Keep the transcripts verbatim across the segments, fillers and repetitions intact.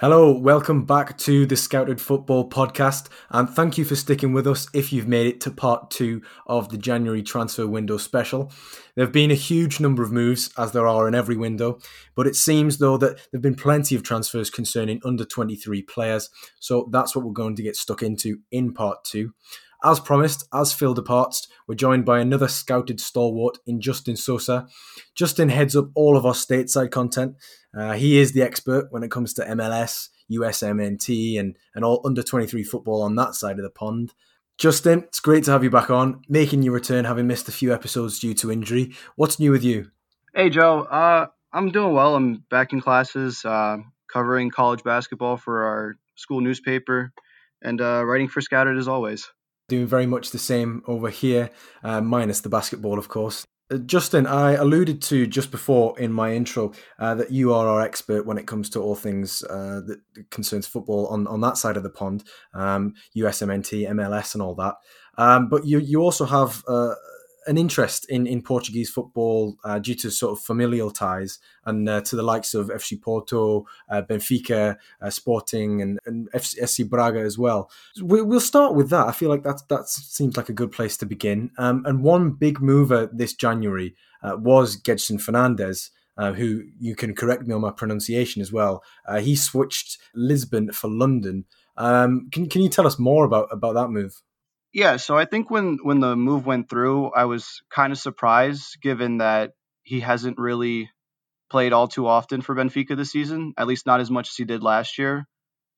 Hello, welcome back to the Scouted Football Podcast, and thank you for sticking with us if you've made it to part two of the January transfer window special. There have been a huge number of moves, as there are in every window, but it seems though that there have been plenty of transfers concerning under twenty-three players, so that's what we're going to get stuck into in part two. As promised, as Phil departs, we're joined by another scouted stalwart in Justin Sousa. Justin heads up all of our stateside content. Uh, he is the expert when it comes to M L S, U S M N T and, and all under twenty-three football on that side of the pond. Justin, it's great to have you back on, making your return having missed a few episodes due to injury. What's new with you? Hey, Joe. Uh, I'm doing well. I'm back in classes, uh, covering college basketball for our school newspaper and uh, writing for Scouted as always. Doing very much the same over here, uh, minus the basketball, of course. Uh, Justin, I alluded to just before in my intro uh, that you are our expert when it comes to all things uh, that concerns football on, on that side of the pond, um, U S M N T, M L S and all that. Um, but you you also have uh, an interest in, in Portuguese football uh, due to sort of familial ties and uh, to the likes of F C Porto, uh, Benfica, uh, Sporting and, and F C Braga as well. We, we'll start with that. I feel like that's, that seems like a good place to begin. Um, and one big mover this January uh, was Gedson Fernandes, uh, who you can correct me on my pronunciation as well. Uh, he switched Lisbon for London. Um, can, can you tell us more about, about that move? Yeah, so I think when, when the move went through, I was kind of surprised given that he hasn't really played all too often for Benfica this season, at least not as much as he did last year.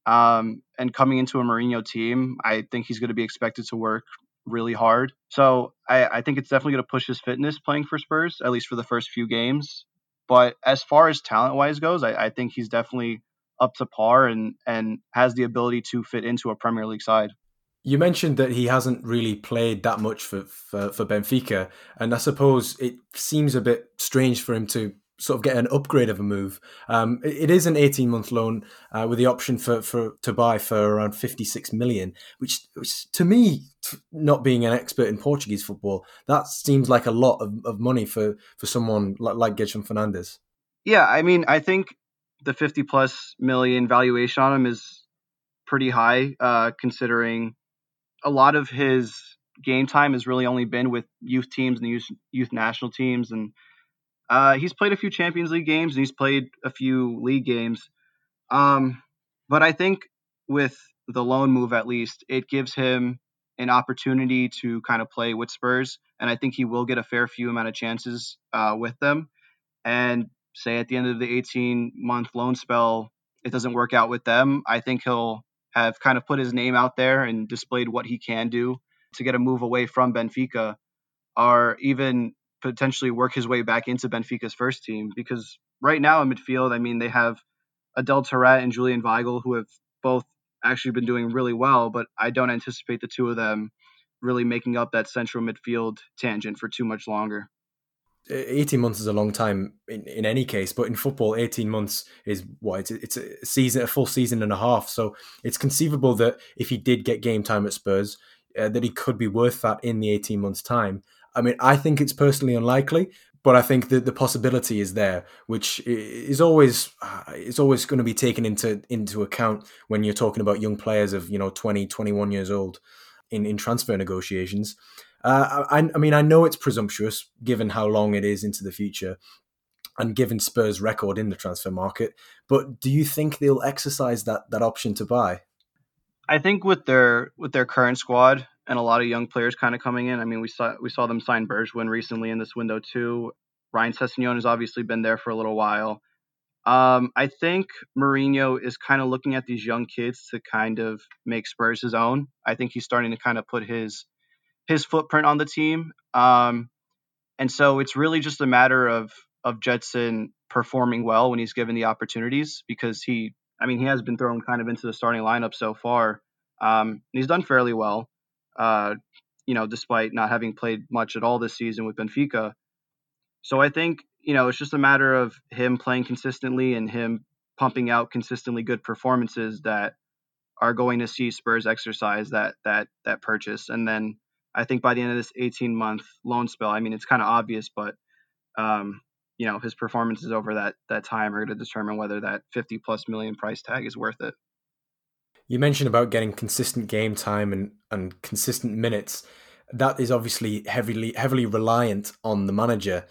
Um, and coming into a Mourinho team, I think he's going to be expected to work really hard. So I, I think it's definitely going to push his fitness playing for Spurs, at least for the first few games. But as far as talent-wise goes, I, I think he's definitely up to par and, and has the ability to fit into a Premier League side. You mentioned that he hasn't really played that much for, for, for Benfica, and I suppose it seems a bit strange for him to sort of get an upgrade of a move. Um, it is an eighteen-month loan uh, with the option for, for to buy for around fifty-six million, which, which to me, not being an expert in Portuguese football, that seems like a lot of, of money for, for someone like, like Gedson Fernandes. Yeah, I mean, I think the fifty-plus million valuation on him is pretty high, uh, considering a lot of his game time has really only been with youth teams and the youth, youth national teams. And uh, he's played a few Champions League games and he's played a few league games. Um, but I think with the loan move, at least, it gives him an opportunity to kind of play with Spurs. And I think he will get a fair few amount of chances uh, with them. And say at the end of the eighteen-month loan spell, it doesn't work out with them. I think he'll have kind of put his name out there and displayed what he can do to get a move away from Benfica or even potentially work his way back into Benfica's first team. Because right now in midfield, I mean, they have Adel Taarabt and Julian Weigl, who have both actually been doing really well, but I don't anticipate the two of them really making up that central midfield tangent for too much longer. eighteen months is a long time in, in any case, but in football, eighteen months is what it's, it's a season, a full season and a half. So it's conceivable that if he did get game time at Spurs, uh, that he could be worth that in the eighteen months time. I mean, I think it's personally unlikely, but I think that the possibility is there, which is always is always going to be taken into into account when you're talking about young players of, you know, twenty, twenty-one years old in, in transfer negotiations. Uh, I, I mean, I know it's presumptuous given how long it is into the future and given Spurs' record in the transfer market, but do you think they'll exercise that, that option to buy? I think with their with their current squad and a lot of young players kind of coming in, I mean, we saw we saw them sign Bergwijn recently in this window too. Ryan Sessegnon has obviously been there for a little while. Um, I think Mourinho is kind of looking at these young kids to kind of make Spurs his own. I think he's starting to kind of put his his footprint on the team. Um, and so it's really just a matter of, of Gedson performing well when he's given the opportunities, because he, I mean, he has been thrown kind of into the starting lineup so far. Um, and he's done fairly well, uh, you know, despite not having played much at all this season with Benfica. So I think, you know, it's just a matter of him playing consistently and him pumping out consistently good performances that are going to see Spurs exercise that, that, that purchase. And then, I think by the end of this eighteen-month loan spell, I mean, it's kind of obvious, but, um, you know, his performances over that that time are going to determine whether that fifty plus million price tag is worth it. You mentioned about getting consistent game time and, and consistent minutes. That is obviously heavily heavily reliant on the manager.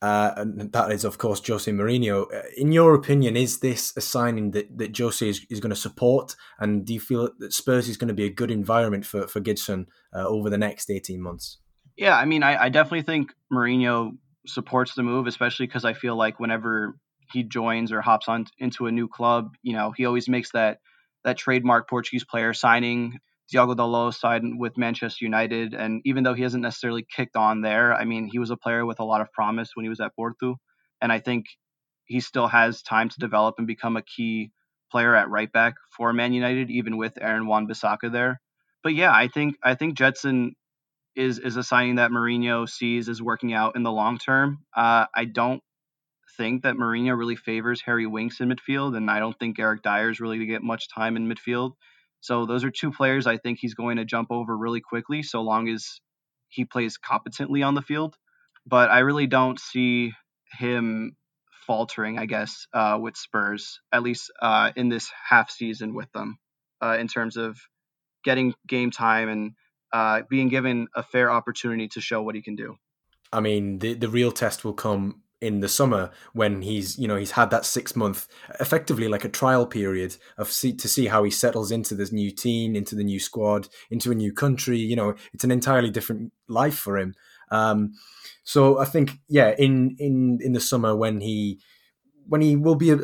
Uh, and that is, of course, Jose Mourinho. In your opinion, is this a signing that, that Jose is, is going to support? And do you feel that Spurs is going to be a good environment for, for Gedson uh, over the next eighteen months? Yeah, I mean, I, I definitely think Mourinho supports the move, especially because I feel like whenever he joins or hops on into a new club, you know, he always makes that that trademark Portuguese player signing. Diogo Jota signed with Manchester United, and even though he hasn't necessarily kicked on there, I mean, he was a player with a lot of promise when he was at Porto, and I think he still has time to develop and become a key player at right back for Man United, even with Aaron Wan-Bissaka there. But yeah, I think I think Gedson is is a signing that Mourinho sees as working out in the long term. Uh, I don't think that Mourinho really favors Harry Winks in midfield, and I don't think Eric Dyer's really going to get much time in midfield. So those are two players I think he's going to jump over really quickly, so long as he plays competently on the field. But I really don't see him faltering, I guess, uh, with Spurs, at least uh, in this half season with them, uh, in terms of getting game time and uh, being given a fair opportunity to show what he can do. I mean, the, the real test will come in the summer when he's, you know, he's had that six month, effectively like a trial period of see, to see how he settles into this new team, into the new squad, into a new country. You know, it's an entirely different life for him. Um, so I think, yeah, in in in the summer when he when he will be a,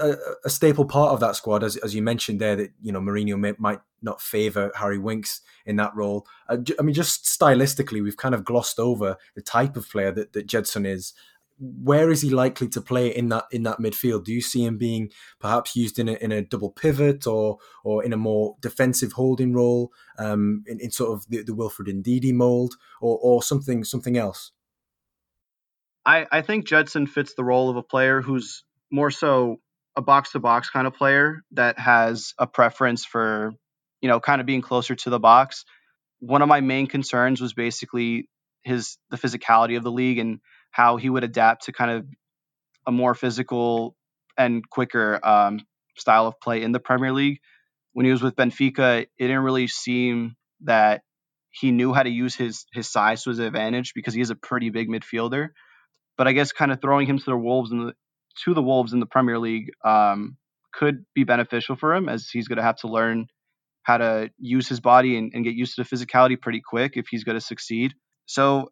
a staple part of that squad, as as you mentioned there, that, you know, Mourinho may, might not favour Harry Winks in that role. I, I mean, just stylistically, we've kind of glossed over the type of player that, that Gedson is. Where is he likely to play in that in that midfield? Do you see him being perhaps used in a in a double pivot or or in a more defensive holding role, um, in, in sort of the, the Wilfred Ndidi mold, or or something something else? I, I think Gedson fits the role of a player who's more so a box to box kind of player that has a preference for, you know, kind of being closer to the box. One of my main concerns was basically his the physicality of the league and how he would adapt to kind of a more physical and quicker um, style of play in the Premier League. When he was with Benfica, it didn't really seem that he knew how to use his his size to his advantage, because he is a pretty big midfielder. But I guess kind of throwing him to the Wolves in the, to the Wolves in the Premier League um, could be beneficial for him, as he's going to have to learn how to use his body and, and get used to the physicality pretty quick if he's going to succeed. So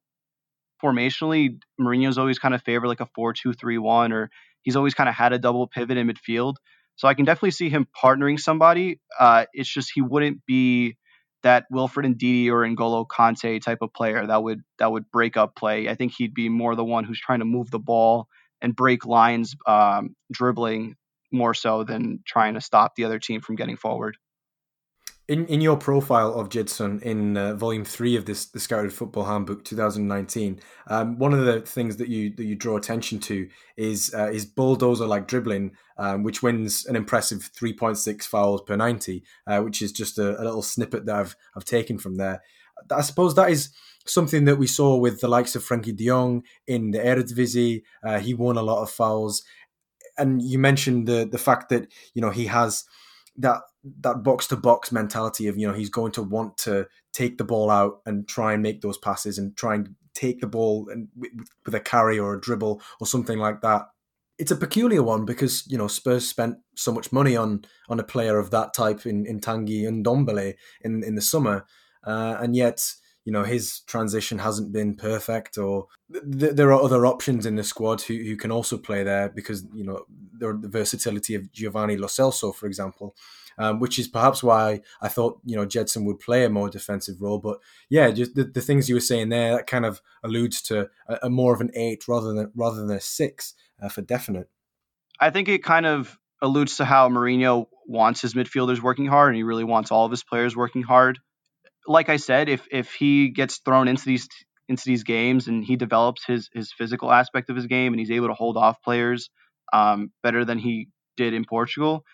formationally, Mourinho's always kind of favored like a four two three one, or he's always kind of had a double pivot in midfield. So I can definitely see him partnering somebody. Uh, it's just he wouldn't be that Wilfred Ndidi or N'Golo Kante type of player that would that would break up play. I think he'd be more the one who's trying to move the ball and break lines, um, dribbling more so than trying to stop the other team from getting forward. In in your profile of Gedson in uh, volume three of this the Scouted Football Handbook twenty nineteen, um, one of the things that you that you draw attention to is uh, is bulldozer like dribbling, um, which wins an impressive three point six fouls per ninety, uh, which is just a, a little snippet that I've I've taken from there. I suppose that is something that we saw with the likes of Frenkie de Jong in the Eredivisie. Uh, he won a lot of fouls, and you mentioned the the fact that, you know, he has that that box-to-box mentality of, you know, he's going to want to take the ball out and try and make those passes and try and take the ball and with a carry or a dribble or something like that. It's a peculiar one because, you know, Spurs spent so much money on on a player of that type in, in Tanguy Ndombele in, in the summer, uh, and yet, you know, his transition hasn't been perfect, or th- there are other options in the squad who, who can also play there because, you know, the versatility of Giovanni Lo Celso, for example, um, which is perhaps why I thought, you know, Gedson would play a more defensive role. But yeah, just the, the things you were saying there, that kind of alludes to a, a more of an eight rather than rather than a six uh, for definite. I think it kind of alludes to how Mourinho wants his midfielders working hard, and he really wants all of his players working hard. Like I said, if if he gets thrown into these into these games and he develops his his physical aspect of his game and he's able to hold off players um, better than he did in Portugal,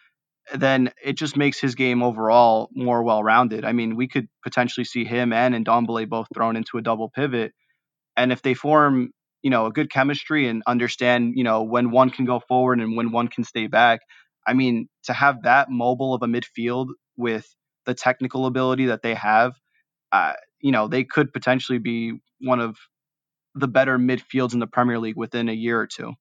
then it just makes his game overall more well-rounded. I mean, we could potentially see him and Ndombele both thrown into a double pivot. And if they form, you know, a good chemistry and understand, you know, when one can go forward and when one can stay back. I mean, to have that mobile of a midfield with the technical ability that they have, uh, you know, they could potentially be one of the better midfields in the Premier League within a year or two.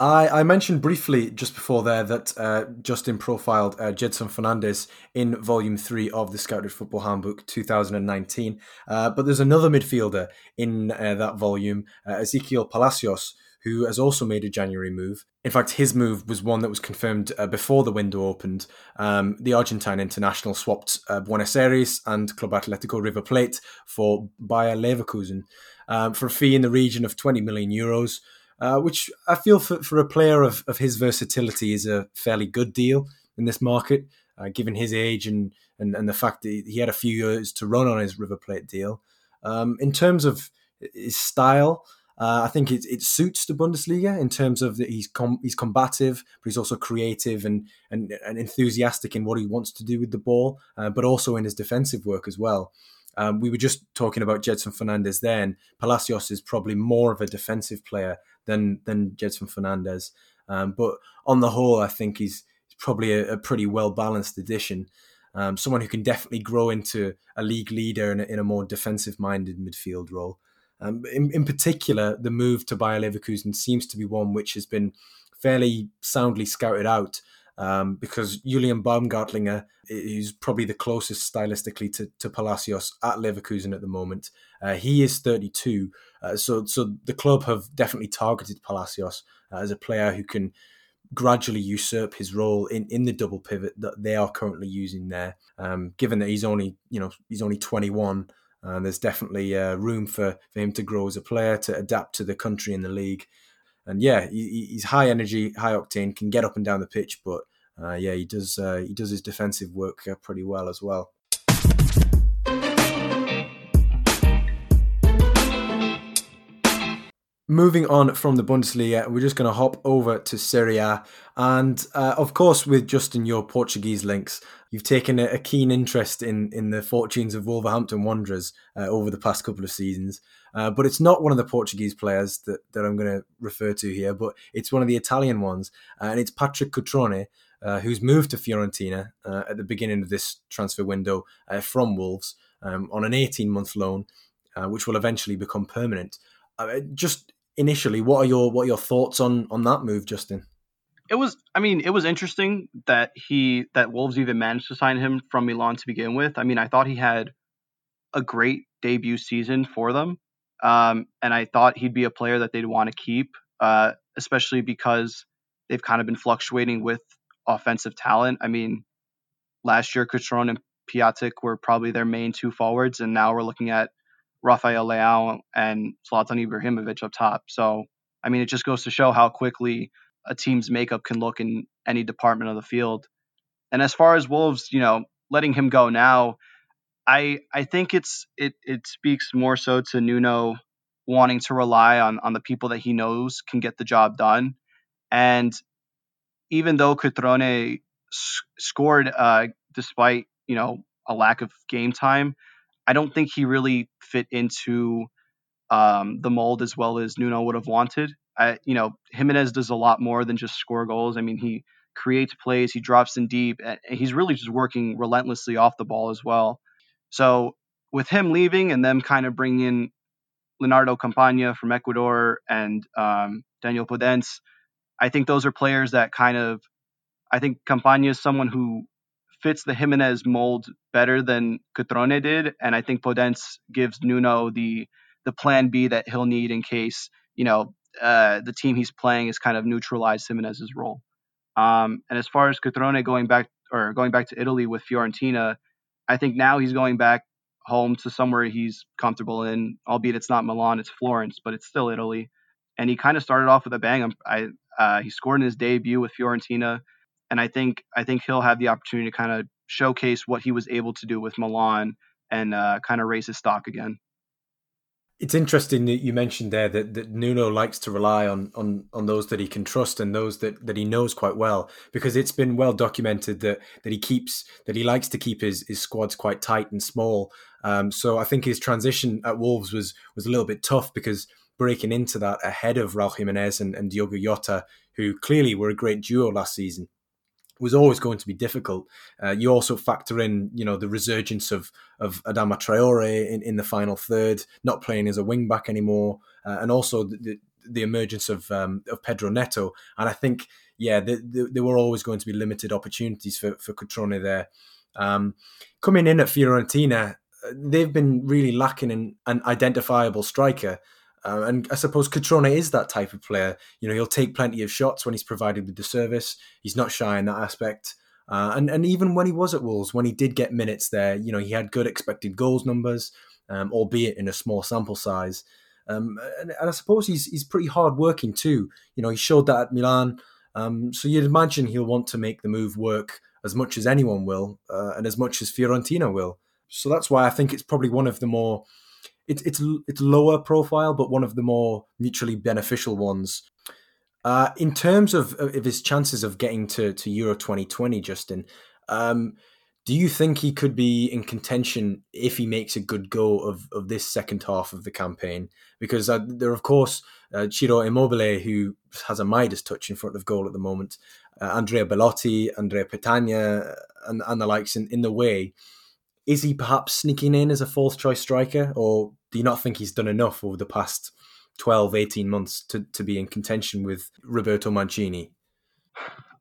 I, I mentioned briefly just before there that uh, Justin profiled uh, Gedson Fernandes in Volume three of the Scouted Football Handbook two thousand nineteen. Uh, but there's another midfielder in uh, that volume, uh, Exequiel Palacios, who has also made a January move. In fact, his move was one that was confirmed uh, before the window opened. Um, the Argentine international swapped uh, Buenos Aires and Club Atlético River Plate for Bayer Leverkusen um, for a fee in the region of twenty million euros, uh, which I feel for, for a player of, of his versatility is a fairly good deal in this market, uh, given his age and, and, and the fact that he had a few years to run on his River Plate deal. Um, in terms of his style, Uh, I think it, it suits the Bundesliga in terms of that he's com- he's combative, but he's also creative and, and and enthusiastic in what he wants to do with the ball, uh, but also in his defensive work as well. Um, we were just talking about Gedson Fernandes there, and Palacios is probably more of a defensive player than than Gedson Fernandes. Um, but on the whole, I think he's probably a, a pretty well-balanced addition, um, someone who can definitely grow into a league leader in a, in a more defensive-minded midfield role. Um, in, in particular, the move to Bayer Leverkusen seems to be one which has been fairly soundly scouted out um, because Julian Baumgartlinger is probably the closest stylistically to, to Palacios at Leverkusen at the moment. Uh, he is thirty-two, uh, so so the club have definitely targeted Palacios uh, as a player who can gradually usurp his role in, in the double pivot that they are currently using there. Um, given that he's only you know he's only twenty-one. And there's definitely uh, room for, for him to grow as a player, to adapt to the country and the league. And yeah, he, he's high energy, high octane, can get up and down the pitch. But uh, yeah, he does uh, he does his defensive work uh, pretty well as well. Moving on from the Bundesliga, we're just going to hop over to Serie A. And uh, of course, with Justin, your Portuguese links, you've taken a keen interest in, in the fortunes of Wolverhampton Wanderers uh, over the past couple of seasons. Uh, but it's not one of the Portuguese players that, that I'm going to refer to here, but it's one of the Italian ones. Uh, and it's Patrick Cutrone, uh, who's moved to Fiorentina uh, at the beginning of this transfer window uh, from Wolves um, on an eighteen-month loan, uh, which will eventually become permanent. Uh, just... Initially, what are your what are your thoughts on, on that move, Justin? It was, I mean, it was interesting that he that Wolves even managed to sign him from Milan to begin with. I mean, I thought he had a great debut season for them, um, and I thought he'd be a player that they'd want to keep, uh, especially because they've kind of been fluctuating with offensive talent. I mean, last year Cutrone and Piatek were probably their main two forwards, and now we're looking at Rafael Leão and Zlatan Ibrahimovic up top. So, I mean, it just goes to show how quickly a team's makeup can look in any department of the field. And as far as Wolves, you know, letting him go now, I I think it's it it speaks more so to Nuno wanting to rely on on the people that he knows can get the job done. And even though Cutrone s- scored uh, despite, you know, a lack of game time, I don't think he really fit into um, the mold as well as Nuno would have wanted. I, you know, Jimenez does a lot more than just score goals. I mean, he creates plays, he drops in deep, and he's really just working relentlessly off the ball as well. So with him leaving and them kind of bringing in Leonardo Campagna from Ecuador and um, Daniel Podence, I think those are players that kind of, I think Campagna is someone who fits the Jimenez mold better than Cutrone did, and I think Podence gives Nuno the the plan B that he'll need in case, you know, uh, the team he's playing is kind of neutralized Jimenez's role. Um, and as far as Cutrone going back or going back to Italy with Fiorentina, I think now he's going back home to somewhere he's comfortable in, albeit it's not Milan, it's Florence, but it's still Italy. And he kind of started off with a bang. I uh, he scored in his debut with Fiorentina. And I think I think he'll have the opportunity to kind of showcase what he was able to do with Milan and uh, kind of raise his stock again. It's interesting that you mentioned there that, that Nuno likes to rely on, on on those that he can trust and those that, that he knows quite well, because it's been well documented that that he keeps that he likes to keep his, his squads quite tight and small. Um, so I think his transition at Wolves was was a little bit tough because breaking into that ahead of Raul Jiménez and, and Diogo Jota, who clearly were a great duo last season, was always going to be difficult. Uh, you also factor in, you know, the resurgence of of Adama Traore in, in the final third, not playing as a wing back anymore, uh, and also the, the, the emergence of um, of Pedro Neto. And I think, yeah, the, the, there were always going to be limited opportunities for for Cutrone there. Um, coming in at Fiorentina, they've been really lacking in an identifiable striker. Uh, and I suppose Cutrone is that type of player. You know, he'll take plenty of shots when he's provided with the service. He's not shy in that aspect. Uh, and, and even when he was at Wolves, when he did get minutes there, you know, he had good expected goals numbers, um, albeit in a small sample size. Um, and, and I suppose he's he's pretty hard-working too. You know, he showed that at Milan. Um, so you'd imagine he'll want to make the move work as much as anyone will, uh, and as much as Fiorentina will. So that's why I think it's probably one of the more... It's it's it's lower profile, but one of the more mutually beneficial ones. Uh, in terms of, of his chances of getting to, to Euro twenty twenty, Justin, um, do you think he could be in contention if he makes a good go of, of this second half of the campaign? Because uh, there are, of course, uh, Ciro Immobile, who has a Midas touch in front of goal at the moment, uh, Andrea Belotti, Andrea Petagna, and, and the likes in, in the way. Is he perhaps sneaking in as a fourth-choice striker, or do you not think he's done enough over the past twelve, eighteen months to, to be in contention with Roberto Mancini?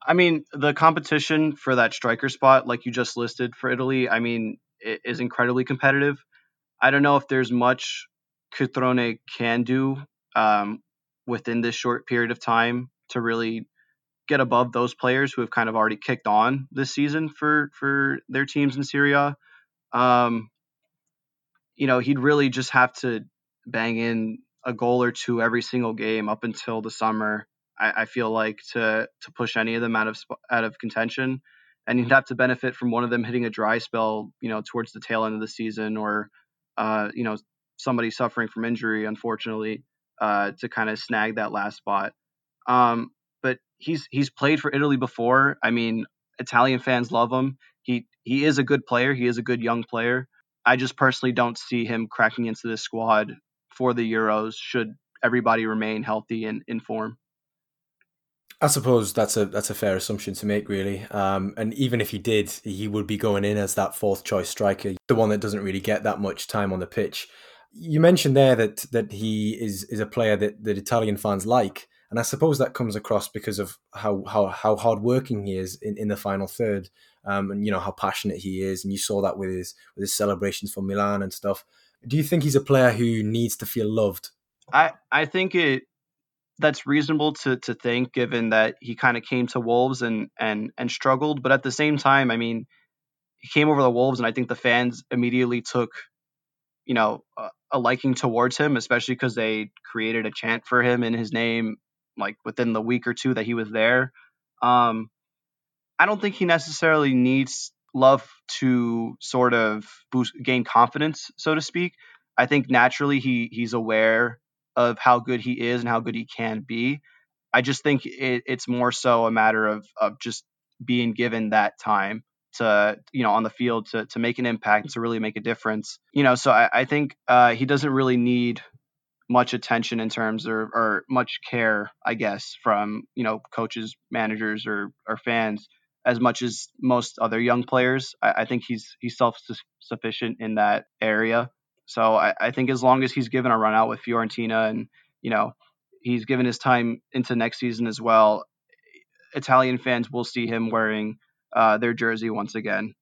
I mean, the competition for that striker spot, like you just listed for Italy, I mean, it is incredibly competitive. I don't know if there's much Cutrone can do um, within this short period of time to really get above those players who have kind of already kicked on this season for, for their teams in Serie A. Um, you know, he'd really just have to bang in a goal or two every single game up until the summer. I, I feel like to to push any of them out of out of contention, and he'd have to benefit from one of them hitting a dry spell, you know, towards the tail end of the season, or uh, you know, somebody suffering from injury, unfortunately, uh, to kind of snag that last spot. Um, but he's he's played for Italy before. I mean, Italian fans love him. He he is a good player. He is a good young player. I just personally don't see him cracking into this squad for the Euros should everybody remain healthy and in form. I suppose that's a that's a fair assumption to make, really. Um, and even if he did, he would be going in as that fourth choice striker, the one that doesn't really get that much time on the pitch. You mentioned there that that he is is a player that, that Italian fans like. And I suppose that comes across because of how how, how hardworking he is in, in the final third, um, and you know how passionate he is. And you saw that with his with his celebrations for Milan and stuff. Do you think he's a player who needs to feel loved? I, I think it that's reasonable to to think, given that he kind of came to Wolves and and and struggled. But at the same time, I mean, he came over to Wolves, and I think the fans immediately took, you know, a, a liking towards him, especially because they created a chant for him in his name, like within the week or two that he was there. Um, I don't think he necessarily needs love to sort of boost, gain confidence, so to speak. I think naturally he he's aware of how good he is and how good he can be. I just think it, it's more so a matter of, of just being given that time to, you know, on the field to, to make an impact and to really make a difference. You know, so I, I think uh, he doesn't really need much attention in terms or, or much care, I guess, from, you know, coaches, managers, or, or fans as much as most other young players. I, I think he's he's self-sufficient in that area. So I, I think as long as he's given a run out with Fiorentina and, you know, he's given his time into next season as well, Italian fans will see him wearing uh, their jersey once again.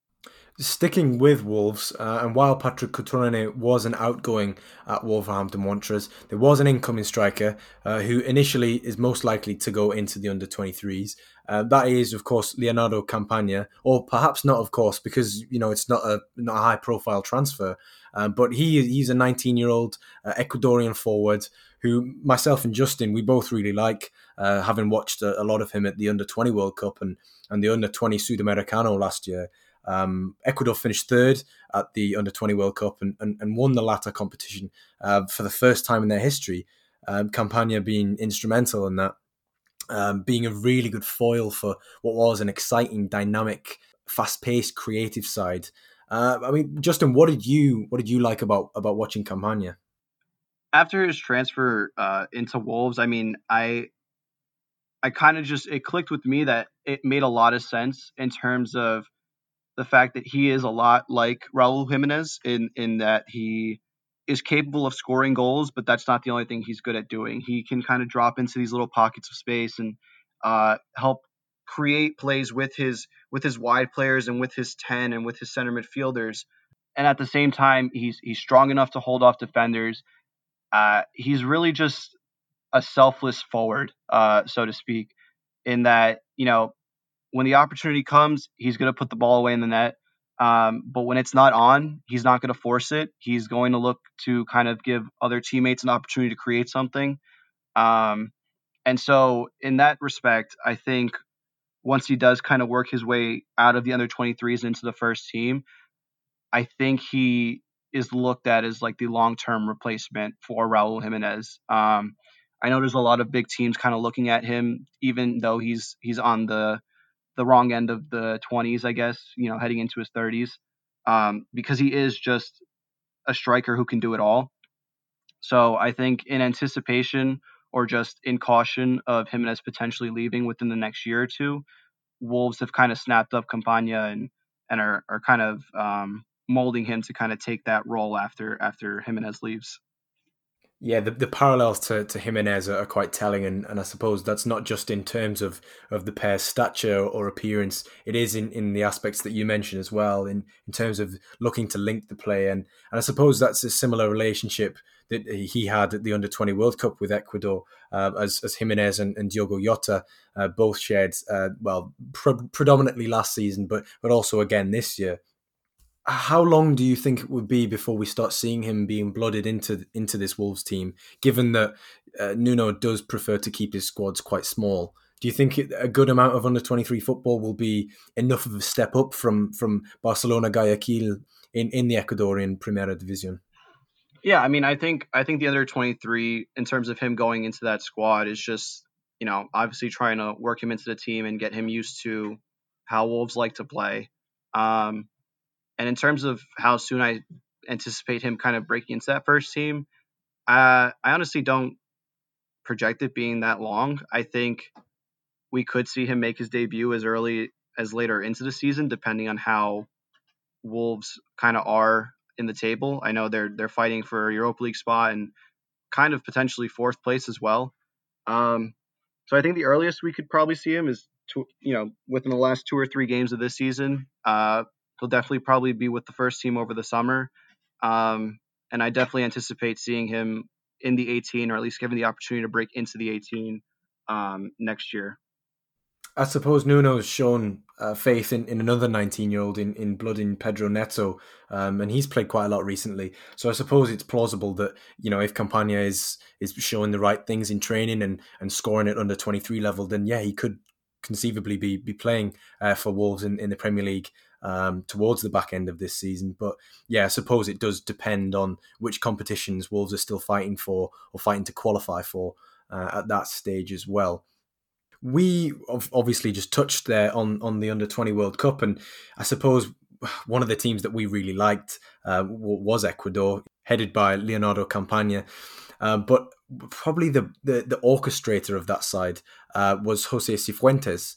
Sticking with Wolves, uh, and while Patrick Cutrone was an outgoing at Wolverhampton Wanderers, there was an incoming striker uh, who initially is most likely to go into the under twenty-threes. Uh, that is, of course, Leonardo Campagna, or perhaps not, of course, because you know it's not a not a high-profile transfer. Uh, but he he's a nineteen-year-old uh, Ecuadorian forward who myself and Justin, we both really like, uh, having watched a, a lot of him at the under twenty World Cup and, and the under twenty Sudamericano last year. Um, Ecuador finished third at the under twenty World Cup and, and, and won the latter competition uh, for the first time in their history, um, Campagna being instrumental in that, um, being a really good foil for what was an exciting, dynamic, fast-paced, creative side. Uh, I mean, Justin, what did you what did you like about, about watching Campagna? after his transfer uh, into Wolves, I mean, I I kind of just, it clicked with me that it made a lot of sense in terms of the fact that he is a lot like Raul Jimenez in, in that he is capable of scoring goals, but that's not the only thing he's good at doing. He can kind of drop into these little pockets of space and uh, help create plays with his with his wide players and with his ten and with his center midfielders. And at the same time, he's he's strong enough to hold off defenders. Uh, he's really just a selfless forward, uh, so to speak, in that, you know, when the opportunity comes, he's going to put the ball away in the net. Um, but when it's not on, he's not going to force it. He's going to look to kind of give other teammates an opportunity to create something. Um, and so in that respect, I think once he does kind of work his way out of the under twenty-threes into the first team, I think he is looked at as like the long-term replacement for Raul Jimenez. Um, I know there's a lot of big teams kind of looking at him, even though he's he's on the the wrong end of the twenties, I guess, you know, heading into his thirties, um, because he is just a striker who can do it all. So I think in anticipation or just in caution of Jimenez potentially leaving within the next year or two, Wolves have kind of snapped up Campagna and, and are, are kind of um, molding him to kind of take that role after after Jimenez leaves. Yeah, the, the parallels to, to Jimenez are quite telling, and, and I suppose that's not just in terms of, of the pair's stature or appearance. It is in, in the aspects that you mentioned as well, in, in terms of looking to link the play. And, and I suppose that's a similar relationship that he had at the under twenty World Cup with Ecuador, uh, as, as Jimenez and, and Diogo Jota uh, both shared, uh, well, pre- predominantly last season, but but also again this year. How long do you think it would be before we start seeing him being blooded into into this Wolves team, given that uh, Nuno does prefer to keep his squads quite small? Do you think a good amount of under twenty-three football will be enough of a step up from, from Barcelona Guayaquil in, in the Ecuadorian Primera División? Yeah, I mean, I think I think the under twenty-three, in terms of him going into that squad, is just, you know, obviously trying to work him into the team and get him used to how Wolves like to play. Um And in terms of how soon I anticipate him kind of breaking into that first team, uh, I honestly don't project it being that long. I think we could see him make his debut as early as later into the season, depending on how Wolves kind of are in the table. I know they're they're fighting for a Europa League spot and kind of potentially fourth place as well. Um, so I think the earliest we could probably see him is, to, you know, within the last two or three games of this season. Uh, He'll definitely probably be with the first team over the summer. Um, and I definitely anticipate seeing him in the eighteen, or at least given the opportunity to break into the eighteen um, next year. I suppose Nuno's shown uh, faith in, in another nineteen-year-old in, in blood in Pedro Neto, um, and he's played quite a lot recently. So I suppose it's plausible that, you know, if Campagna is is showing the right things in training and, and scoring at under twenty-three level, then yeah, he could conceivably be be playing uh, for Wolves in, in the Premier League Um, towards the back end of this season. But yeah, I suppose it does depend on which competitions Wolves are still fighting for or fighting to qualify for uh, at that stage as well. We obviously just touched there on, on the under twenty World Cup, and I suppose one of the teams that we really liked uh, was Ecuador, headed by Leonardo Campagna. Uh, but probably the, the, the orchestrator of that side uh, was José Cifuentes.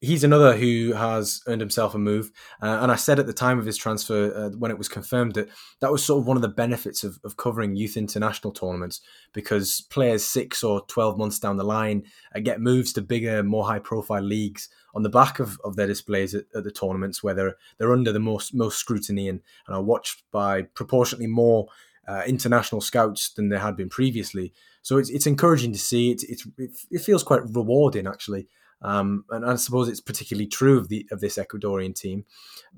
He's another who has earned himself a move. Uh, and I said at the time of his transfer, uh, when it was confirmed, that that was sort of one of the benefits of, of covering youth international tournaments, because players six or twelve months down the line uh, get moves to bigger, more high-profile leagues on the back of, of their displays at, at the tournaments, where they're, they're under the most, most scrutiny and, and are watched by proportionately more uh, international scouts than there had been previously. So it's it's encouraging to see. It's, it's, it feels quite rewarding, actually. Um, and I suppose it's particularly true of the of this Ecuadorian team.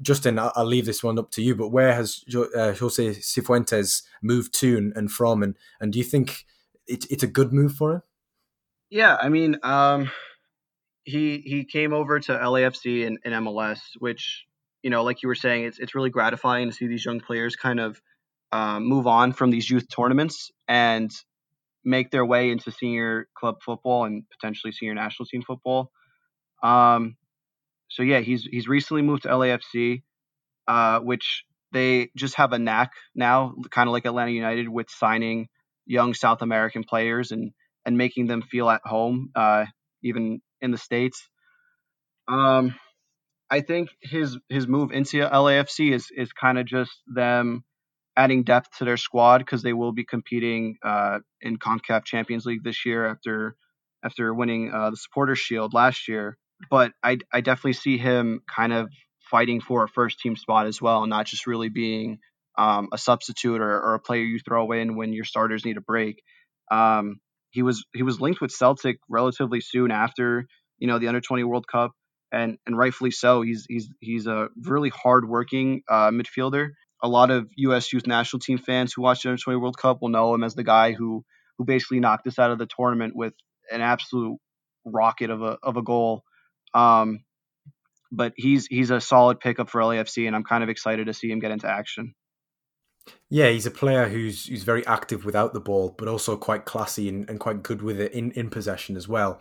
Justin, I'll, I'll leave this one up to you, but where has jo- uh, José Cifuentes moved to and, and from, and, and do you think it, it's a good move for him? Yeah, I mean, um, he he came over to L A F C and, and M L S, which, you know, like you were saying, it's it's really gratifying to see these young players kind of uh, move on from these youth tournaments and make their way into senior club football and potentially senior national team football. Um, so yeah, he's he's recently moved to L A F C, uh, which they just have a knack now, kind of like Atlanta United, with signing young South American players and and making them feel at home, uh, even in the States. Um, I think his his move into L A F C is is kind of just them adding depth to their squad, because they will be competing uh, in CONCACAF Champions League this year after after winning uh, the Supporters Shield last year. But I I definitely see him kind of fighting for a first team spot as well, and not just really being um, a substitute or, or a player you throw in when your starters need a break. Um, he was he was linked with Celtic relatively soon after, you know, the Under twenty World Cup, and and rightfully so. He's he's he's a really hardworking uh, midfielder. A lot of U S youth national team fans who watch the Under twenty World Cup will know him as the guy who who basically knocked us out of the tournament with an absolute rocket of a of a goal. Um, but he's he's a solid pickup for L A F C, and I'm kind of excited to see him get into action. Yeah, he's a player who's who's very active without the ball, but also quite classy and, and quite good with it in, in possession as well.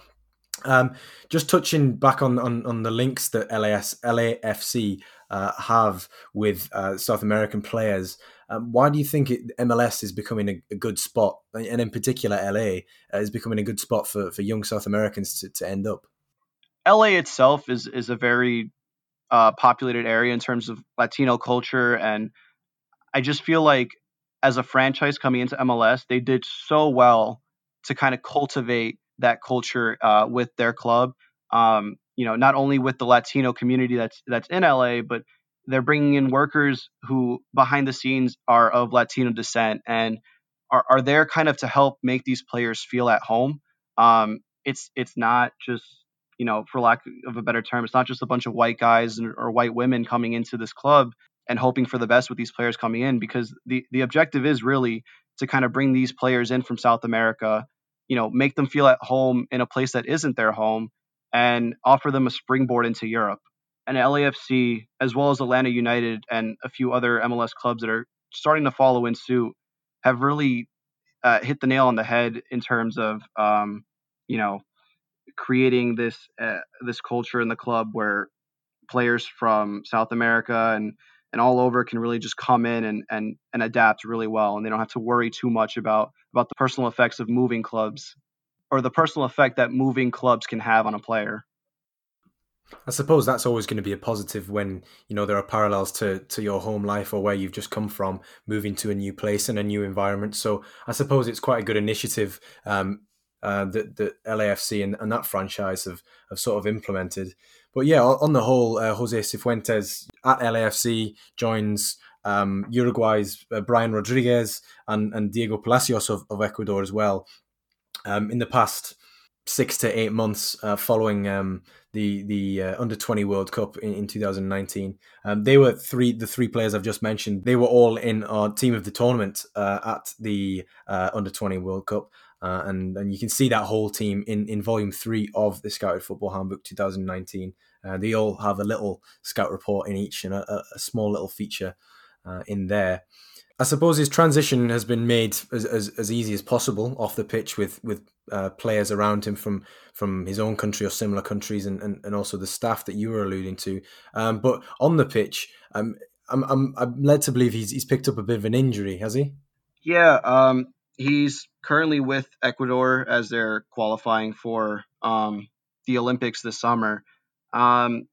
Um, just touching back on, on, on the links that L A S, L A F C uh, have with uh, South American players, um, why do you think it, M L S is becoming a, a good spot, and in particular L A, uh, is becoming a good spot for, for young South Americans to, to end up? L A itself is is a very uh, populated area in terms of Latino culture, and I just feel like as a franchise coming into M L S, they did so well to kind of cultivate that culture uh, with their club. Um, you know, not only with the Latino community that's that's in L A, but they're bringing in workers who behind the scenes are of Latino descent and are are there kind of to help make these players feel at home. Um, it's it's not just, you know, for lack of a better term, it's not just a bunch of white guys or white women coming into this club and hoping for the best with these players coming in, because the, the objective is really to kind of bring these players in from South America, you know, make them feel at home in a place that isn't their home and offer them a springboard into Europe. And L A F C, as well as Atlanta United and a few other M L S clubs that are starting to follow in suit, have really uh, hit the nail on the head in terms of, um, you know, creating this uh, this culture in the club where players from South America and, and all over can really just come in and, and and adapt really well, and they don't have to worry too much about about the personal effects of moving clubs, or the personal effect that moving clubs can have on a player. I suppose that's always going to be a positive when, you know, there are parallels to, to your home life or where you've just come from, moving to a new place and a new environment. So I suppose it's quite a good initiative um, Uh, that the L A F C and, and that franchise have, have sort of implemented. But yeah, on the whole, uh, José Cifuentes at L A F C joins um, Uruguay's uh, Brian Rodriguez and, and Diogo Palacios of, of Ecuador as well. Um, in the past six to eight months uh, following um, the the uh, Under twenty World Cup in, in two thousand nineteen, um, they were three the three players I've just mentioned. They were all in our team of the tournament uh, at the uh, Under twenty World Cup. Uh, and, and you can see that whole team in, in Volume three of the Scouted Football Handbook two thousand nineteen. Uh, they all have a little scout report in each and a, a small little feature uh, in there. I suppose his transition has been made as, as, as easy as possible off the pitch with, with uh, players around him from, from his own country or similar countries, and, and, and also the staff that you were alluding to. Um, but on the pitch, um, I'm, I'm, I'm led to believe he's, he's picked up a bit of an injury, has he? Yeah, um... He's currently with Ecuador as they're qualifying for um, the Olympics this summer. Um,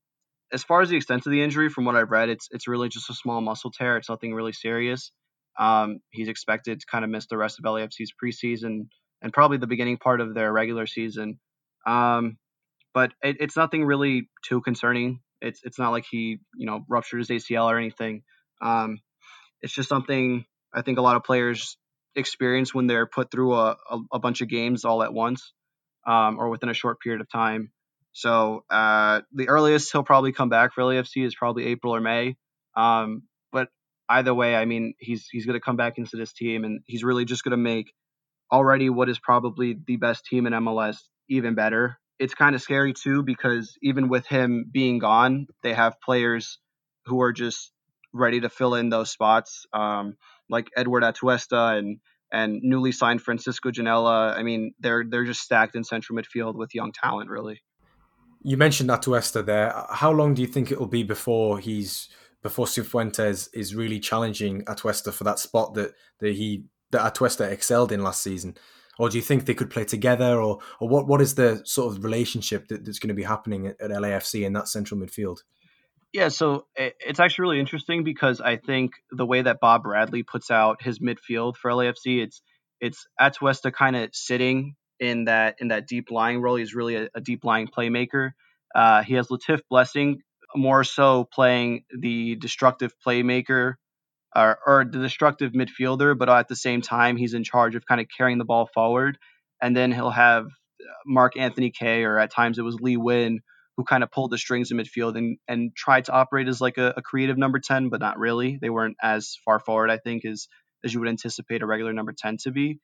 as far as the extent of the injury, from what I've read, it's it's really just a small muscle tear. It's nothing really serious. Um, he's expected to kind of miss the rest of L A F C's preseason and probably the beginning part of their regular season. Um, but it, it's nothing really too concerning. It's it's not like he, you know, ruptured his A C L or anything. Um, it's just something I think a lot of players experience when they're put through a, a, a bunch of games all at once, um, or within a short period of time. So uh, the earliest he'll probably come back for L A F C is probably April or May. Um, but either way, I mean, he's he's going to come back into this team, and he's really just going to make already what is probably the best team in M L S even better. It's kind of scary too, because even with him being gone, they have players who are just ready to fill in those spots, um, like Edward Atuesta and and newly signed Francisco Ginella. I mean, they're they're just stacked in central midfield with young talent, really. You mentioned Atuesta there. How long do you think it will be before he's before Cifuentes is really challenging Atuesta for that spot that, that he that Atuesta excelled in last season? Or do you think they could play together? Or or what, what is the sort of relationship that, that's going to be happening at, at L A F C in that central midfield? Yeah, so it's actually really interesting because I think the way that Bob Bradley puts out his midfield for L A F C, it's it's Atuesta kind of sitting in that in that deep lying role. He's really a, a deep lying playmaker. Uh, he has Latif Blessing more so playing the destructive playmaker or, or the destructive midfielder, but at the same time, he's in charge of kind of carrying the ball forward. And then he'll have Mark Anthony Kaye, or at times it was Lee Wynn, who kind of pulled the strings in midfield and, and tried to operate as like a, a creative number ten, but not really. They weren't as far forward, I think, as, as you would anticipate a regular number ten to be.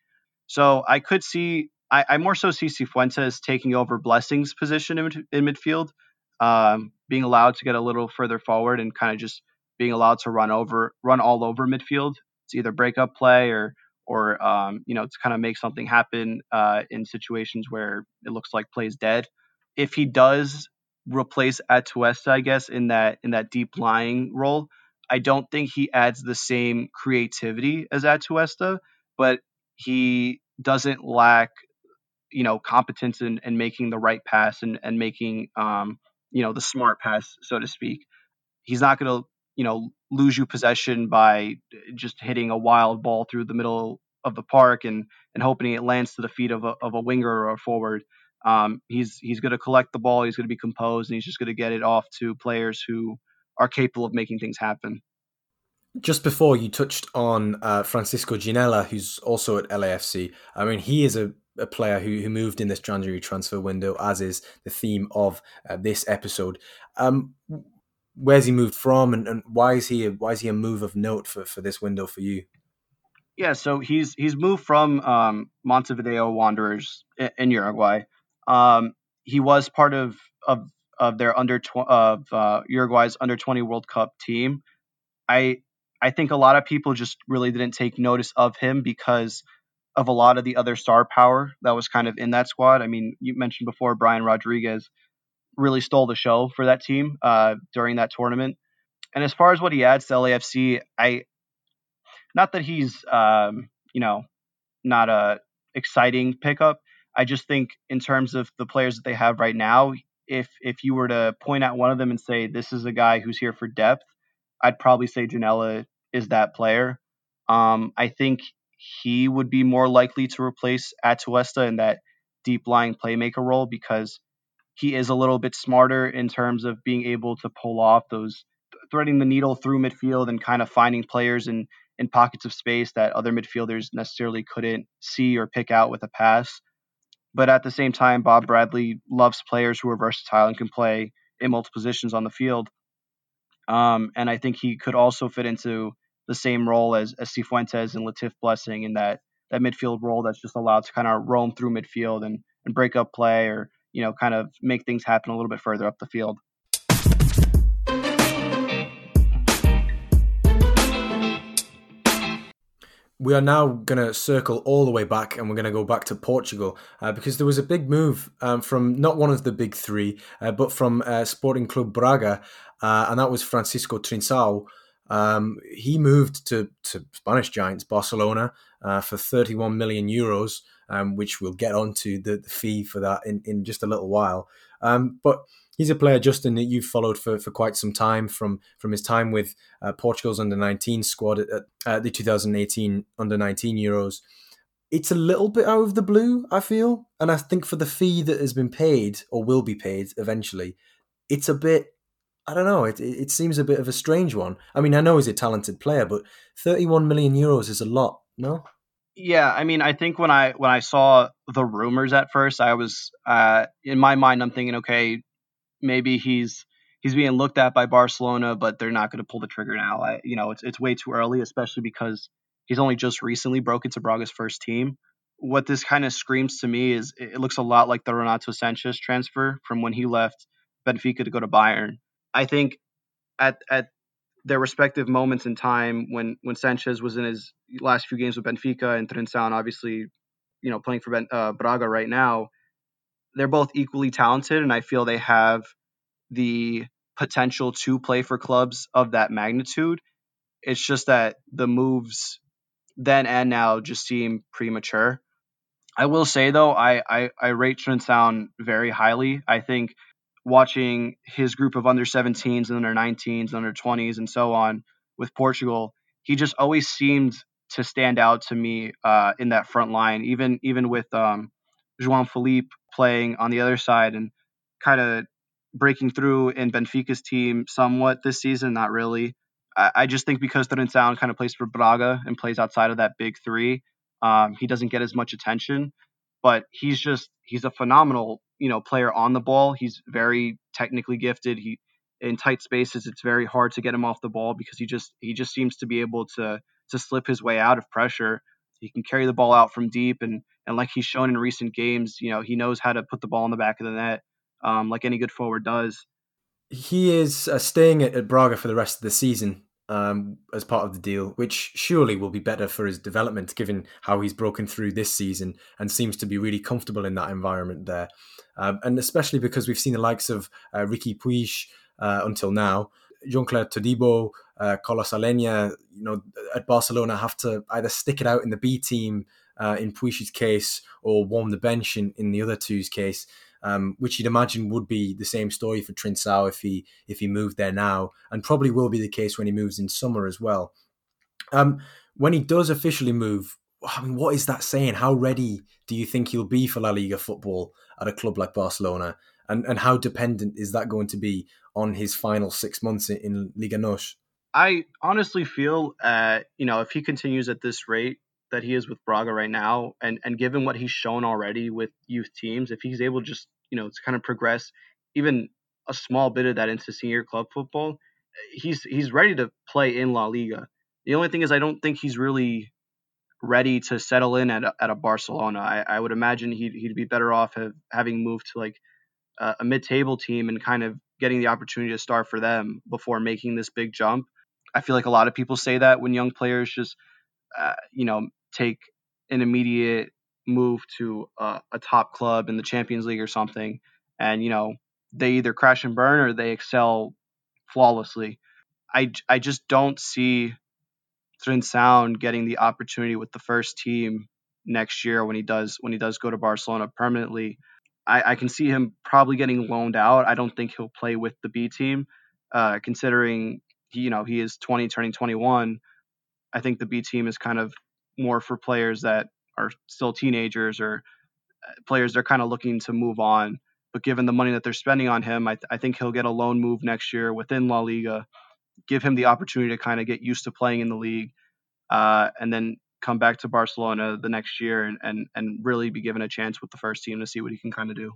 So I could see, I, I more so see Cifuentes taking over Blessing's position in, in midfield, um, being allowed to get a little further forward and kind of just being allowed to run over, run all over midfield. It's either break up play or, or um, you know, to kind of make something happen uh, in situations where it looks like play's dead. If he does replace Atuesta, I guess, in that in that deep lying role, I don't think he adds the same creativity as Atuesta, but he doesn't lack, you know, competence in, in making the right pass and, and making, um, you know, the smart pass, so to speak. He's not going to, you know, lose you possession by just hitting a wild ball through the middle of the park and, and hoping it lands to the feet of a, of a winger or a forward. Um, he's he's going to collect the ball. He's going to be composed, and he's just going to get it off to players who are capable of making things happen. Just before you touched on uh, Francisco Ginella, who's also at L A F C. I mean, he is a, a player who, who moved in this January transfer window, as is the theme of uh, this episode. Um, where's he moved from, and, and why is he a, why is he a move of note for, for this window for you? Yeah, so he's he's moved from um, Montevideo Wanderers in, in Uruguay. Um, he was part of, of, of their under, tw- of, uh, Uruguay's under twenty World Cup team. I, I think a lot of people just really didn't take notice of him because of a lot of the other star power that was kind of in that squad. I mean, you mentioned before, Brian Rodriguez really stole the show for that team, uh, during that tournament. And as far as what he adds to L A F C, I, not that he's, um, you know, not a exciting pickup. I just think in terms of the players that they have right now, if if you were to point at one of them and say, this is a guy who's here for depth, I'd probably say Ginella is that player. Um, I think he would be more likely to replace Atuesta in that deep-lying playmaker role because he is a little bit smarter in terms of being able to pull off those, threading the needle through midfield and kind of finding players in, in pockets of space that other midfielders necessarily couldn't see or pick out with a pass. But at the same time, Bob Bradley loves players who are versatile and can play in multiple positions on the field. Um, and I think he could also fit into the same role as, as Cifuentes and Latif Blessing in that, that midfield role that's just allowed to kind of roam through midfield and, and break up play or, you know, kind of make things happen a little bit further up the field. We are now going to circle all the way back and we're going to go back to Portugal uh, because there was a big move um, from not one of the big three, uh, but from uh, Sporting Club Braga, uh, and that was Francisco Trincao. Um, he moved to, to Spanish giants Barcelona uh, for thirty-one million euros, um, which we'll get onto the, the fee for that in, in just a little while. Um, but he's a player, Justin, that you've followed for, for quite some time from, from his time with uh, Portugal's under nineteen squad at, at the two thousand eighteen under nineteen Euros. It's a little bit out of the blue, I feel. And I think for the fee that has been paid or will be paid eventually, it's a bit, I don't know, it, it seems a bit of a strange one. I mean, I know he's a talented player, but thirty-one million euros is a lot, no? Yeah, I mean, I think when I when I saw the rumors at first, I was, uh, in my mind, I'm thinking, okay, maybe he's he's being looked at by Barcelona, but they're not going to pull the trigger now. I, you know, it's it's way too early, especially because he's only just recently broke into Braga's first team. What this kind of screams to me is it looks a lot like the Renato Sanchez transfer from when he left Benfica to go to Bayern. I think at at their respective moments in time, when when Sanchez was in his last few games with Benfica and Trincao, obviously, you know, playing for ben, uh, Braga right now, they're both equally talented, and I feel they have the potential to play for clubs of that magnitude. It's just that the moves then and now just seem premature. I will say, though, I, I, I rate Trent Sound very highly. I think watching his group of under seventeens and under nineteens and under twenties and so on with Portugal, he just always seemed to stand out to me uh, in that front line, even even with um, João Felipe playing on the other side and kind of breaking through in Benfica's team somewhat this season, not really. I, I just think because Trentão kind of plays for Braga and plays outside of that big three, um, he doesn't get as much attention. But he's just he's a phenomenal you know player on the ball. He's very technically gifted. He in tight spaces, it's very hard to get him off the ball because he just he just seems to be able to to slip his way out of pressure. He can carry the ball out from deep, and and like he's shown in recent games, you know he knows how to put the ball in the back of the net. Um, like any good forward does. He is uh, staying at, at Braga for the rest of the season um, as part of the deal, which surely will be better for his development given how he's broken through this season and seems to be really comfortable in that environment there. Um, and especially because we've seen the likes of uh, Ricky Puig uh, until now, Jean-Claire Todibo, uh, Carlos Alenia, you know, at Barcelona have to either stick it out in the B team uh, in Puig's case or warm the bench in, in the other two's case. Um, which you'd imagine would be the same story for Trincão if he if he moved there now, and probably will be the case when he moves in summer as well. Um, when he does officially move, I mean, what is that saying? How ready do you think he'll be for La Liga football at a club like Barcelona? And and how dependent is that going to be on his final six months in, in Liga N O S? I honestly feel, uh, you know, if he continues at this rate that he is with Braga right now, and, and given what he's shown already with youth teams, if he's able just, you know, to kind of progress even a small bit of that into senior club football, he's he's ready to play in La Liga. The only thing is I don't think he's really ready to settle in at a, at a Barcelona. I, I would imagine he'd, he'd be better off have, having moved to like a, a mid-table team and kind of getting the opportunity to start for them before making this big jump. I feel like a lot of people say that when young players just, uh, you know, take an immediate move to uh, a top club in the Champions League or something. And, you know, they either crash and burn or they excel flawlessly. I, I just don't see Trincão getting the opportunity with the first team next year when he does when he does go to Barcelona permanently. I, I can see him probably getting loaned out. I don't think he'll play with the B team, uh, considering, you know, he is twenty, turning twenty-one. I think the B team is kind of more for players that are still teenagers or players they're kind of looking to move on. But given the money that they're spending on him, I, th- I think he'll get a loan move next year within La Liga, give him the opportunity to kind of get used to playing in the league, uh, and then come back to Barcelona the next year and, and, and really be given a chance with the first team to see what he can kind of do.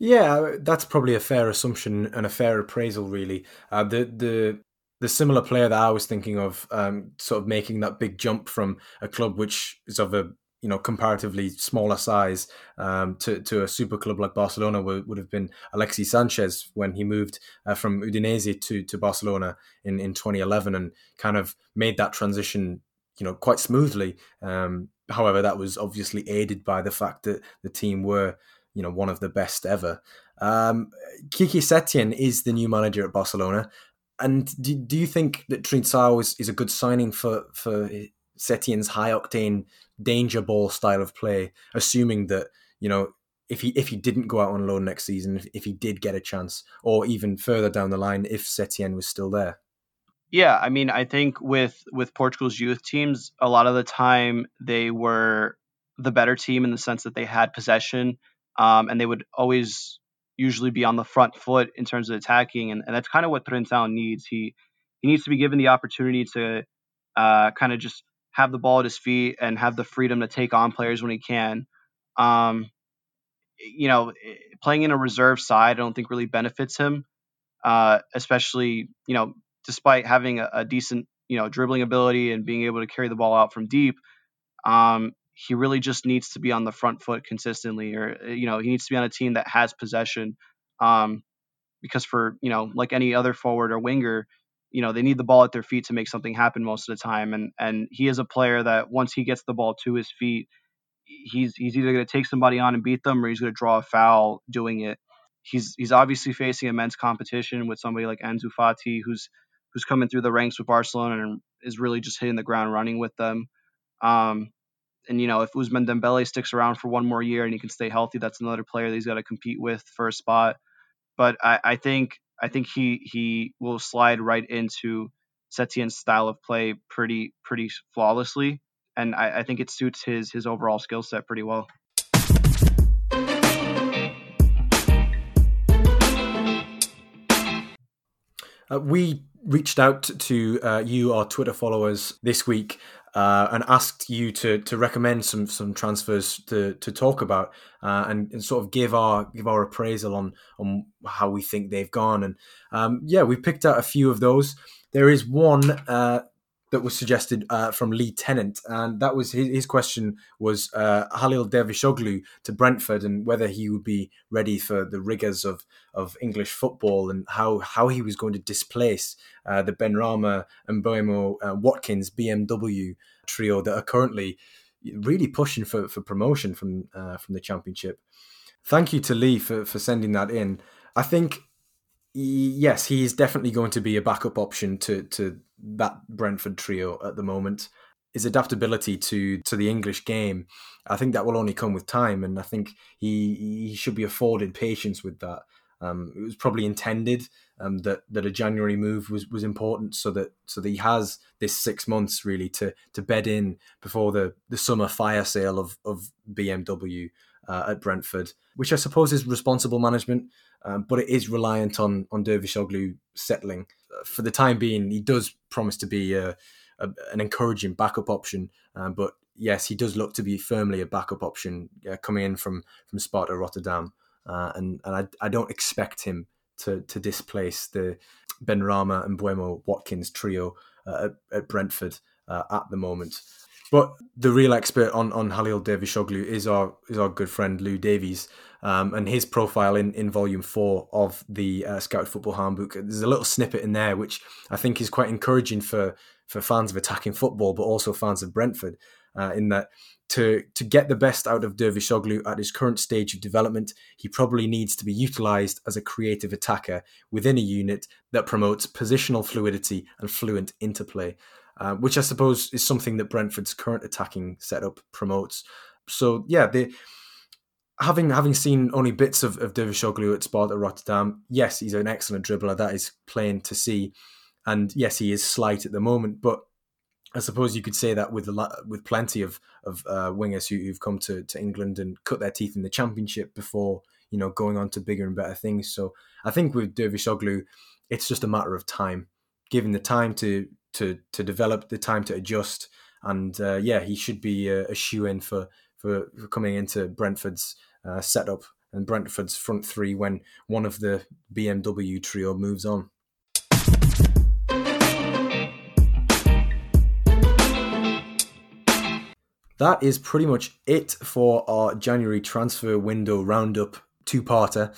Yeah, that's probably a fair assumption and a fair appraisal, really. Uh, the the... The similar player that I was thinking of, um, sort of making that big jump from a club which is of a you know comparatively smaller size um, to to a super club like Barcelona would, would have been Alexis Sanchez when he moved uh, from Udinese to to Barcelona in, in twenty eleven and kind of made that transition you know quite smoothly. Um, however, that was obviously aided by the fact that the team were you know one of the best ever. Um, Kiki Setien is the new manager at Barcelona. And do, do you think that Trincão is, is a good signing for, for Setien's high-octane danger ball style of play, assuming that, you know, if he if he didn't go out on loan next season, if, if he did get a chance, or even further down the line, if Setien was still there? Yeah, I mean, I think with, with Portugal's youth teams, a lot of the time they were the better team in the sense that they had possession, um, and they would always usually be on the front foot in terms of attacking. And, and that's kind of what Trincão needs. He he needs to be given the opportunity to uh, kind of just have the ball at his feet and have the freedom to take on players when he can. Um, you know, playing in a reserve side, I don't think really benefits him, uh, especially, you know, despite having a, a decent, you know, dribbling ability and being able to carry the ball out from deep. Um, He really just needs to be on the front foot consistently, or, you know, he needs to be on a team that has possession um, because for, you know, like any other forward or winger, you know, they need the ball at their feet to make something happen most of the time. And and he is a player that once he gets the ball to his feet, he's he's either going to take somebody on and beat them or he's going to draw a foul doing it. He's he's obviously facing immense competition with somebody like Ansu Fati, who's who's coming through the ranks with Barcelona and is really just hitting the ground running with them. Um, and, you know, if Ousmane Dembele sticks around for one more year and he can stay healthy, that's another player that he's got to compete with for a spot. But I, I think I think he he will slide right into Setien's style of play pretty pretty flawlessly. And I, I think it suits his his overall skill set pretty well. Uh, we reached out to uh, you, our Twitter followers, this week uh, and asked you to to recommend some some transfers to to talk about uh, and, and sort of give our give our appraisal on on how we think they've gone. And um, yeah, we picked out a few of those. There is one uh, that was suggested uh, from Lee Tennant, and that was his, his question was uh, Halil Dervishoglu to Brentford and whether he would be ready for the rigours of of English football and how, how he was going to displace uh, the Benrahma and Boemo uh, Watkins B M W trio that are currently really pushing for, for promotion from uh, from the Championship. Thank you to Lee for, for sending that in. I think, yes, he is definitely going to be a backup option to to that Brentford trio at the moment. His adaptability to to the English game, I think that will only come with time, and I think he he should be afforded patience with that. Um, it was probably intended um, that that a January move was, was important, so that so that he has this six months really to to bed in before the, the summer fire sale of of B M W uh, at Brentford, which I suppose is responsible management. Um, but it is reliant on on Dervishoglu settling. For the time being, he does promise to be a, a, an encouraging backup option. Um, but yes, he does look to be firmly a backup option uh, coming in from from Sparta Rotterdam, uh, and and I, I don't expect him to to displace the Benrahma and Boemo Watkins trio uh, at, at Brentford uh, at the moment. But the real expert on, on Halil Dervishoglu is our is our good friend Lou Davies, um, and his profile in, in volume four of the uh, Scouted Football Handbook. There's a little snippet in there which I think is quite encouraging for, for fans of attacking football, but also fans of Brentford, uh, in that to to get the best out of Dervishoglu at his current stage of development, he probably needs to be utilised as a creative attacker within a unit that promotes positional fluidity and fluent interplay. Uh, which I suppose is something that Brentford's current attacking setup promotes. So yeah, they, having having seen only bits of, of Dervishoglu at Sparta Rotterdam, yes, he's an excellent dribbler. That is plain to see, and yes, he is slight at the moment. But I suppose you could say that with a, with plenty of of uh, wingers who, who've come to, to England and cut their teeth in the Championship before, you know, going on to bigger and better things. So I think with Dervishoglu, it's just a matter of time, given the time to. to to develop, the time to adjust, and uh, yeah, he should be a, a shoe-in for, for for coming into Brentford's uh, setup and Brentford's front three when one of the B M W trio moves on. That is pretty much it for our January transfer window roundup two-parter.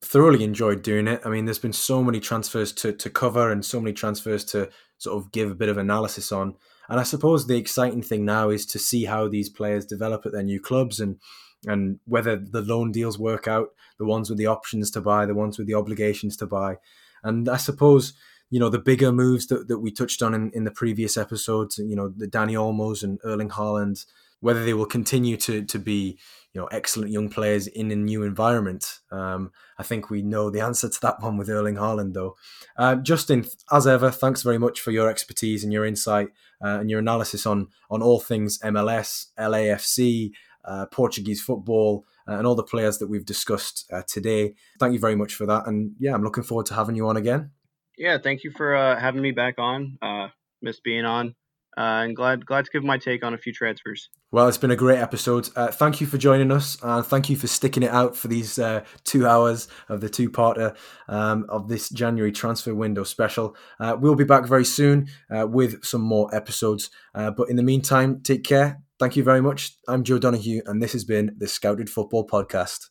Thoroughly enjoyed doing it. I mean, there's been so many transfers to, to cover and so many transfers to sort of give a bit of analysis on. And I suppose the exciting thing now is to see how these players develop at their new clubs and and whether the loan deals work out, the ones with the options to buy, the ones with the obligations to buy. And I suppose, you know, the bigger moves that, that we touched on in, in the previous episodes, you know, the Dani Olmos and Erling Haaland, whether they will continue to to be, you know, excellent young players in a new environment. Um, I think we know the answer to that one with Erling Haaland, though. Uh, Justin, as ever, thanks very much for your expertise and your insight uh, and your analysis on on all things M L S, L A F C, uh, Portuguese football, uh, and all the players that we've discussed uh, today. Thank you very much for that. And yeah, I'm looking forward to having you on again. Yeah, thank you for uh, having me back on. Uh, missed being on. Uh, and glad glad to give my take on a few transfers. Well, it's been a great episode. Uh, thank you for joining us, and thank you for sticking it out for these uh, two hours of the two-parter um, of this January transfer window special. Uh, we'll be back very soon uh, with some more episodes. Uh, but in the meantime, take care. Thank you very much. I'm Joe Donoghue, and this has been the Scouted Football Podcast.